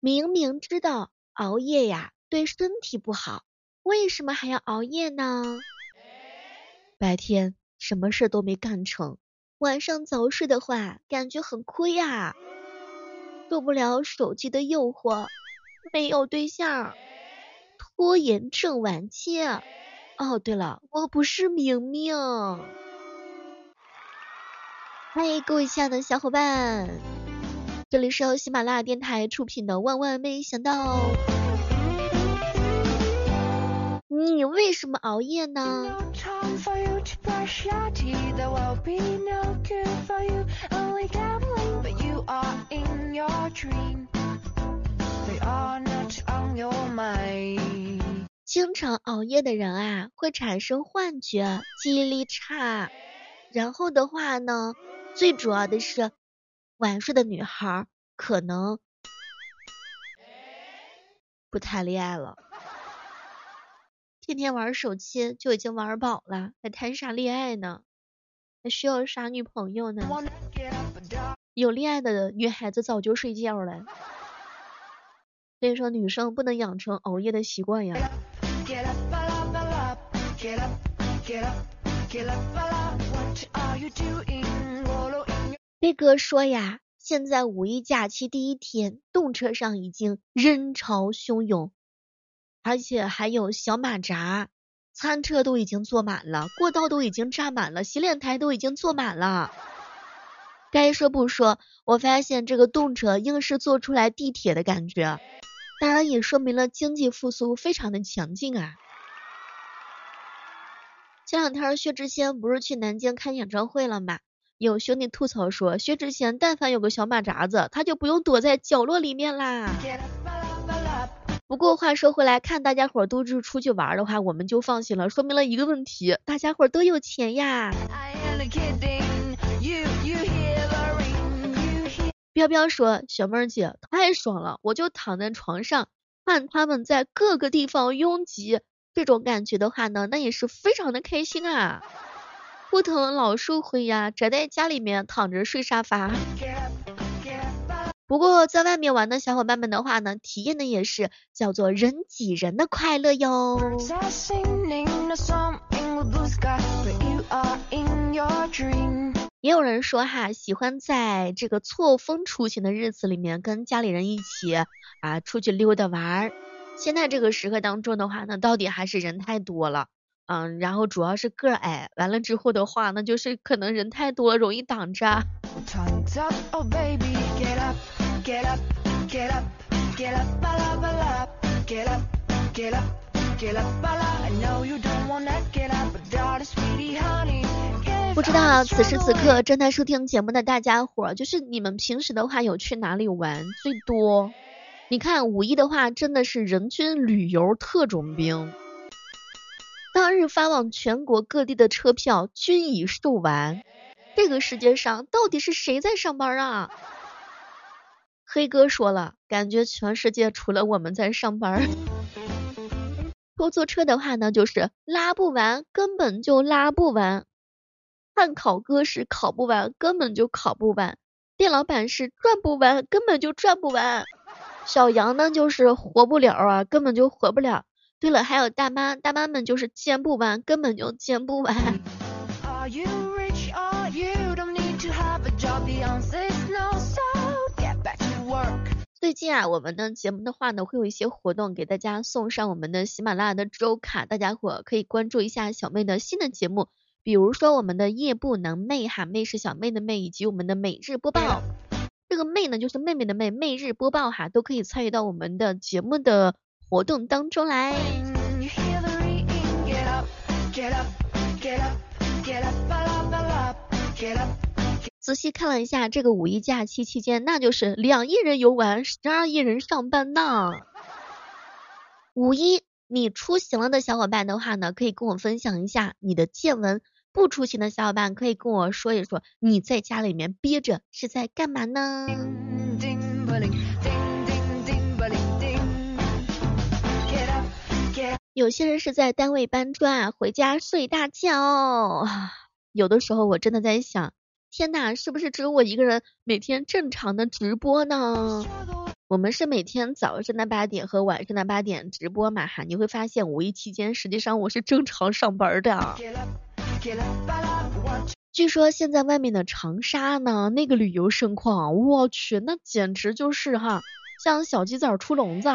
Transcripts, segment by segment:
明明知道熬夜呀对身体不好，为什么还要熬夜呢？白天什么事都没干成，晚上早睡的话感觉很亏呀，受不了手机的诱惑，没有对象，拖延症晚期。哦对了，我不是明明。嗨，各位亲爱的小伙伴，这里是由喜马拉雅电台出品的万万没想到。你为什么熬夜呢？经常熬夜的人啊，会产生幻觉，记忆力差，然后的话呢，最主要的是晚睡的女孩可能不谈恋爱了，天天玩手机就已经玩饱了，还谈啥恋爱呢？还需要啥女朋友呢？有恋爱的女孩子早就睡觉了。所以说女生不能养成熬夜的习惯呀。贝哥说呀，现在五一假期第一天，动车上已经人潮汹涌，而且还有小马扎，餐车都已经坐满了，过道都已经站满了，洗脸台都已经坐满了。该说不说，我发现这个动车硬是做出来地铁的感觉，当然也说明了经济复苏非常的强劲啊。前两天薛之谦不是去南京开演唱会了吗？有兄弟吐槽说，薛之谦但凡有个小马扎子，他就不用躲在角落里面啦。不过话说回来，看大家伙都是出去玩的话，我们就放心了，说明了一个问题，大家伙都有钱呀。彪彪说，小妹儿姐太爽了，我就躺在床上看他们在各个地方拥挤，这种感觉的话呢，那也是非常的开心啊，枯藤老树昏呀，宅在家里面躺着睡沙发。不过在外面玩的小伙伴们的话呢，体验的也是叫做人挤人的快乐哟。也有人说哈，喜欢在这个错峰出行的日子里面跟家里人一起啊出去溜达玩。现在这个时刻当中的话呢，到底还是人太多了，然后主要是个矮，完了之后的话那就是可能人太多了，容易挡着。不知道此时此刻正在收听节目的大家伙，就是你们平时的话有去哪里玩最多？你看五一的话真的是人均旅游特种兵，当日发往全国各地的车票均已售完，这个世界上到底是谁在上班啊？黑哥说了，感觉全世界除了我们在上班。偷坐车的话呢，就是拉不完，根本就拉不完。汉考哥是考不完，根本就考不完。店老板是赚不完，根本就赚不完。小杨呢就是活不了啊，根本就活不了。对了，还有大妈，大妈们就是煎不完，根本就煎不完。最近啊，我们的节目的话呢，会有一些活动给大家送上我们的喜马拉雅的周卡，大家伙可以关注一下小妹的新的节目。比如说我们的夜不能寐哈，妹是小妹的妹，以及我们的每日播报，这个妹呢就是妹妹的妹，每日播报哈，都可以参与到我们的节目的活动当中来。仔细看了一下这个五一假期期间，那就是2亿人游玩，12亿人上班呢。五一你出行了的小伙伴的话呢，可以跟我分享一下你的见闻，不出行的小伙伴可以跟我说一说你在家里面憋着是在干嘛呢？有些人是在单位搬砖啊，回家睡大觉有的时候我真的在想，天哪，是不是只有我一个人每天正常的直播呢？我们是每天早上的8点和晚上的8点直播嘛哈，你会发现五一期间实际上我是正常上班的。据说现在外面的长沙呢那个旅游盛况，我去那简直就是哈像小鸡仔出笼子。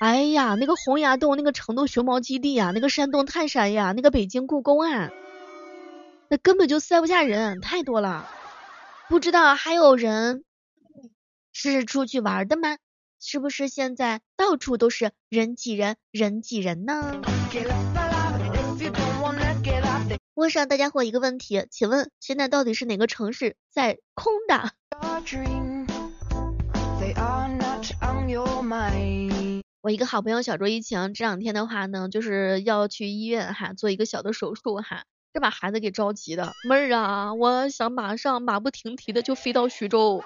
哎呀，那个洪崖洞，那个成都熊猫基地啊，那个山东泰山呀，那个北京故宫啊，那根本就塞不下人，太多了。不知道还有人是出去玩的吗？是不是现在到处都是人挤人，人挤人呢？问上大家伙一个问题，请问现在到底是哪个城市在空的？我一个好朋友小周一晴这两天的话呢，就是要去医院哈，做一个小的手术哈，这把孩子给着急的，妹儿啊，我想马上马不停蹄的就飞到徐州。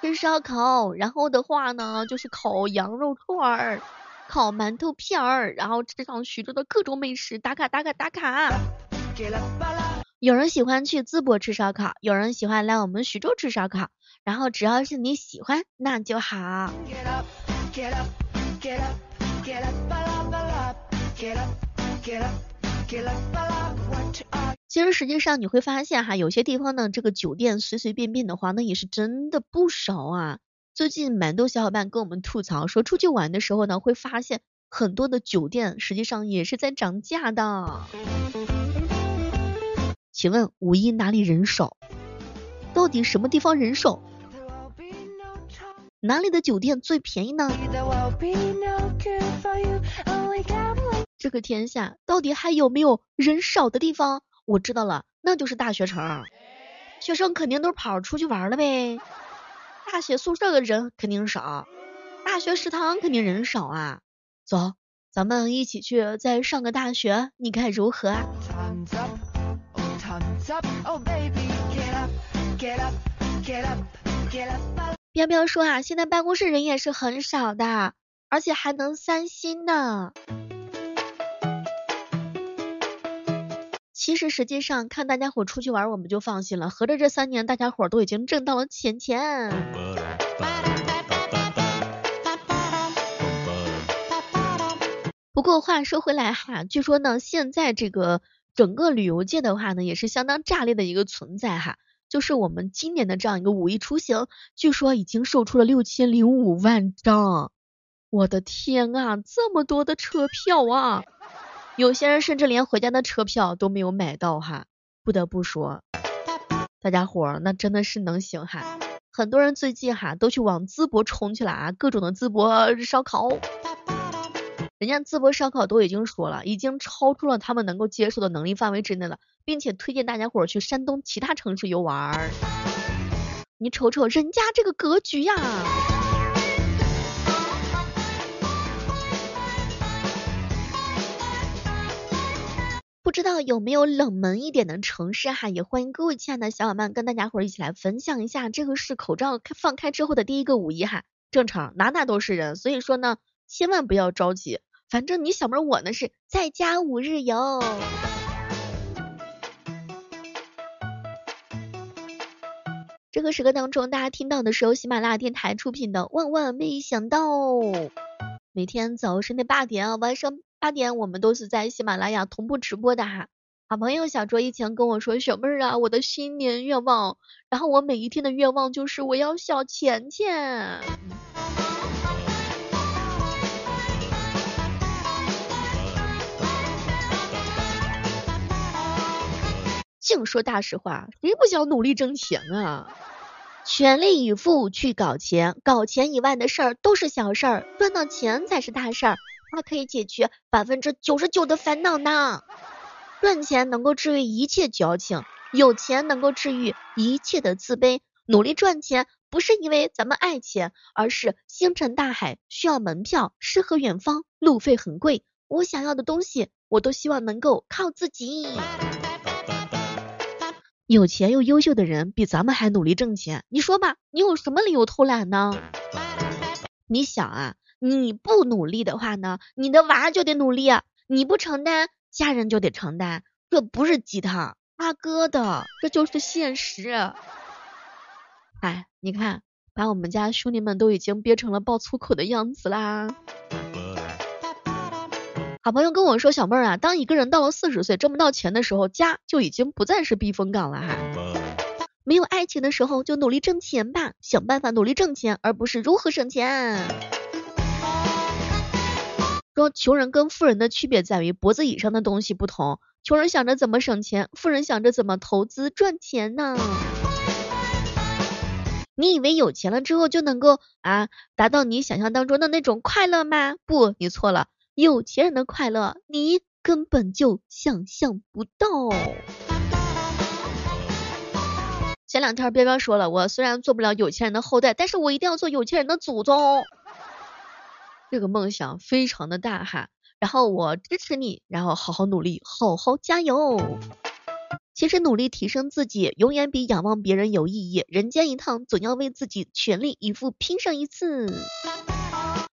吃烧烤，然后的话呢就是烤羊肉串儿，烤馒头片儿，然后吃上徐州的各种美食，打卡打卡打卡。有人喜欢去淄博吃烧烤，有人喜欢来我们徐州吃烧烤，然后只要是你喜欢那就好。其实实际上你会发现哈，有些地方呢这个酒店随随便便的话那也是真的不少啊。最近蛮多小伙伴跟我们吐槽说，出去玩的时候呢会发现很多的酒店实际上也是在涨价的。请问五一哪里人少？到底什么地方人少？哪里的酒店最便宜呢？这个天下到底还有没有人少的地方？我知道了，那就是大学城，学生肯定都跑出去玩了呗。大学宿舍的人肯定少，大学食堂肯定人少啊。走，咱们一起去再上个大学，你看如何啊？彪彪说啊，现在办公室人也是很少的，而且还能散心呢。其实实际上看大家伙出去玩我们就放心了，合着这3年大家伙都已经挣到了钱。不过话说回来哈，据说呢现在这个整个旅游界的话呢也是相当炸裂的一个存在哈，就是我们今年的这样一个五一出行，据说已经售出了6005万张。我的天啊，这么多的车票啊，有些人甚至连回家的车票都没有买到哈，不得不说大家伙那真的是能行哈。很多人最近哈都去往淄博冲去了啊，各种的淄博烧烤，人家淄博烧烤都已经说了已经超出了他们能够接受的能力范围之内了，并且推荐大家伙去山东其他城市游玩。你瞅瞅人家这个格局呀。不知道有没有冷门一点的城市哈，也欢迎各位亲爱的小伙伴跟大家伙一起来分享一下。这个是口罩放开之后的第一个五一哈，正常哪哪都是人，所以说呢千万不要着急，反正你小妹我呢是在家5日游。这个时刻当中大家听到的时候喜马拉雅电台出品的万万没想到，每天早上的8点啊晚上8点我们都是在喜马拉雅同步直播的哈。好朋友小卓以前跟我说，小妹儿啊，我的新年愿望，然后我每一天的愿望就是我要小钱钱。净说大实话，谁不想努力挣钱啊？全力以赴去搞钱，搞钱以外的事儿都是小事儿，赚到钱才是大事儿。它可以解决99%的烦恼呢。赚钱能够治愈一切矫情，有钱能够治愈一切的自卑。努力赚钱不是因为咱们爱钱，而是星辰大海需要门票，诗和远方路费很贵。我想要的东西我都希望能够靠自己。有钱又优秀的人比咱们还努力挣钱，你说吧，你有什么理由偷懒呢？你想啊，你不努力的话呢，你的娃就得努力啊，你不承担，家人就得承担，这不是鸡汤，大哥的，这就是现实。哎，你看把我们家兄弟们都已经憋成了爆粗口的样子啦。好朋友跟我说，小妹儿啊，当一个人到了40岁挣不到钱的时候，家就已经不再是避风港了哈。没有爱情的时候就努力挣钱吧，想办法努力挣钱，而不是如何省钱。说穷人跟富人的区别在于脖子以上的东西不同，穷人想着怎么省钱，富人想着怎么投资赚钱呢。你以为有钱了之后就能够达到你想象当中的那种快乐吗？不，你错了，有钱人的快乐你根本就想象不到。前两天彪彪说了，我虽然做不了有钱人的后代，但是我一定要做有钱人的祖宗。这个梦想非常的大哈，然后我支持你，然后好好努力，好好加油。其实努力提升自己永远比仰望别人有意义，人间一趟，总要为自己全力以赴拼上一次。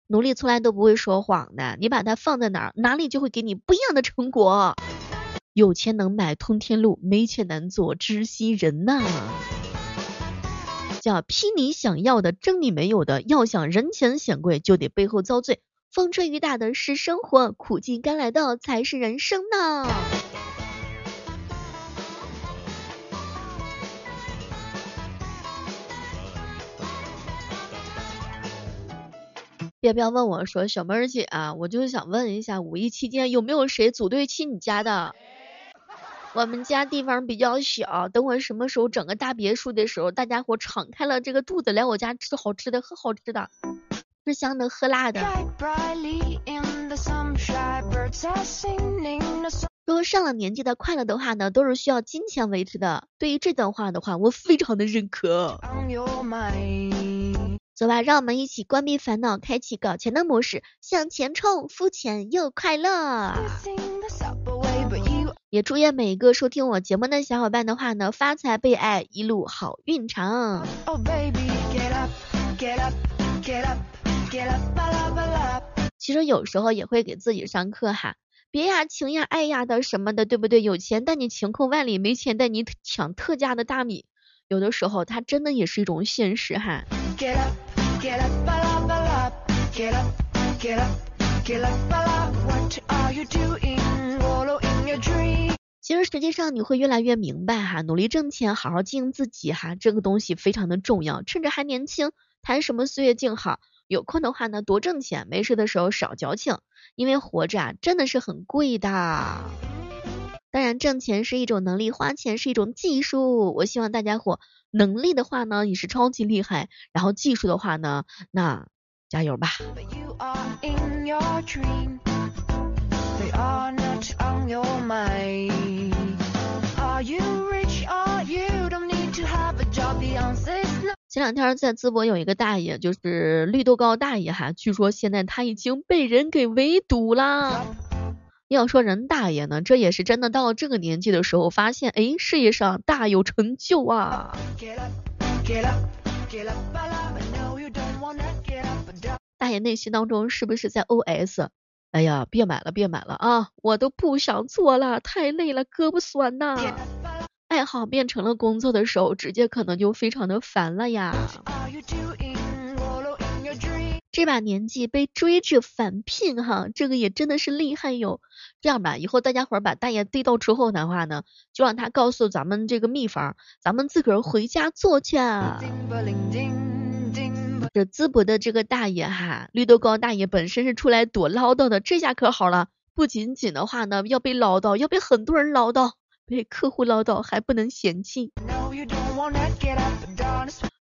努力从来都不会说谎的，你把它放在哪儿，哪里就会给你不一样的成果。有钱能买通天路，没钱难做知心人呐。叫批你想要的，争你没有的，要想人前显贵就得背后遭罪，风吹雨打的是生活，苦尽甘来的才是人生呢。彪彪问我说，小妹儿姐啊，我就是想问一下，五一期间有没有谁组队去你家的？我们家地方比较小，等我什么时候整个大别墅的时候，大家伙敞开了这个肚子来我家吃好吃的喝好吃的，吃香的喝辣的。如果上了年纪的快乐的话呢，都是需要金钱维持的，对于这段话的话我非常的认可。走吧，让我们一起关闭烦恼，开启搞钱的模式，向前冲，肤浅又快乐。也祝愿每一个收听我节目的小伙伴的话呢，发财被爱，一路好运长。其实有时候也会给自己上课哈，别呀情呀爱呀的什么的，对不对？有钱带你晴空万里，没钱带你抢特价的大米，有的时候它真的也是一种现实哈。其实实际上你会越来越明白哈，努力挣钱，好好经营自己哈，这个东西非常的重要。趁着还年轻，谈什么岁月静好，有空的话呢多挣钱，没事的时候少矫情，因为活着真的是很贵的。当然挣钱是一种能力，花钱是一种技术。我希望大家伙能力的话呢也是超级厉害，然后技术的话呢那加油吧。前两天在淄博有一个大爷，就是绿豆糕大爷哈，据说现在他已经被人给围堵啦。要说人大爷呢，这也是真的到了这个年纪的时候发现，哎，事业上大有成就啊。大爷内心当中是不是在 OS？哎呀，别买了，别买了啊！我都不想做了，太累了，胳膊酸呐。爱好变成了工作的时候，直接可能就非常的烦了呀。这把年纪被追着返聘哈，这个也真的是厉害哟。这样吧，以后大家伙把大爷逮到之后的话呢，就让他告诉咱们这个秘方，咱们自个儿回家做去。这淄博的这个大爷哈，绿豆糕大爷本身是出来躲唠叨的，这下可好了，不仅仅的话呢要被唠叨，要被很多人唠叨，被客户唠叨，还不能嫌弃。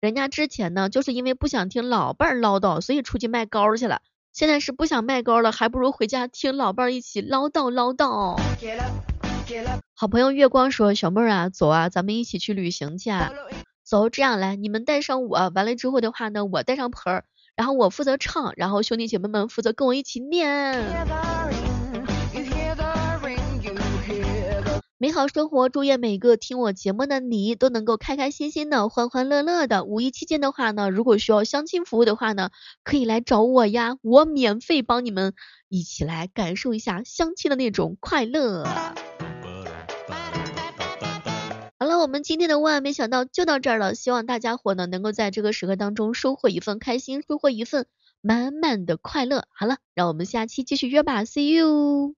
人家之前呢就是因为不想听老伴儿唠叨，所以出去卖糕去了，现在是不想卖糕了，还不如回家听老伴儿一起唠叨唠叨。好朋友月光说，小妹儿啊，走啊，咱们一起去旅行去啊。走，这样来，你们带上我，完了之后的话呢，我带上盆儿，然后我负责唱，然后兄弟姐妹们负责跟我一起念。美好生活，祝愿每个听我节目的你都能够开开心心的，欢欢乐乐的。五一期间的话呢，如果需要相亲服务的话呢，可以来找我呀，我免费帮你们一起来感受一下相亲的那种快乐。们今天的万万没想到就到这儿了，希望大家伙呢能够在这个时刻当中收获一份开心，收获一份满满的快乐。好了，让我们下期继续约吧 ，See you。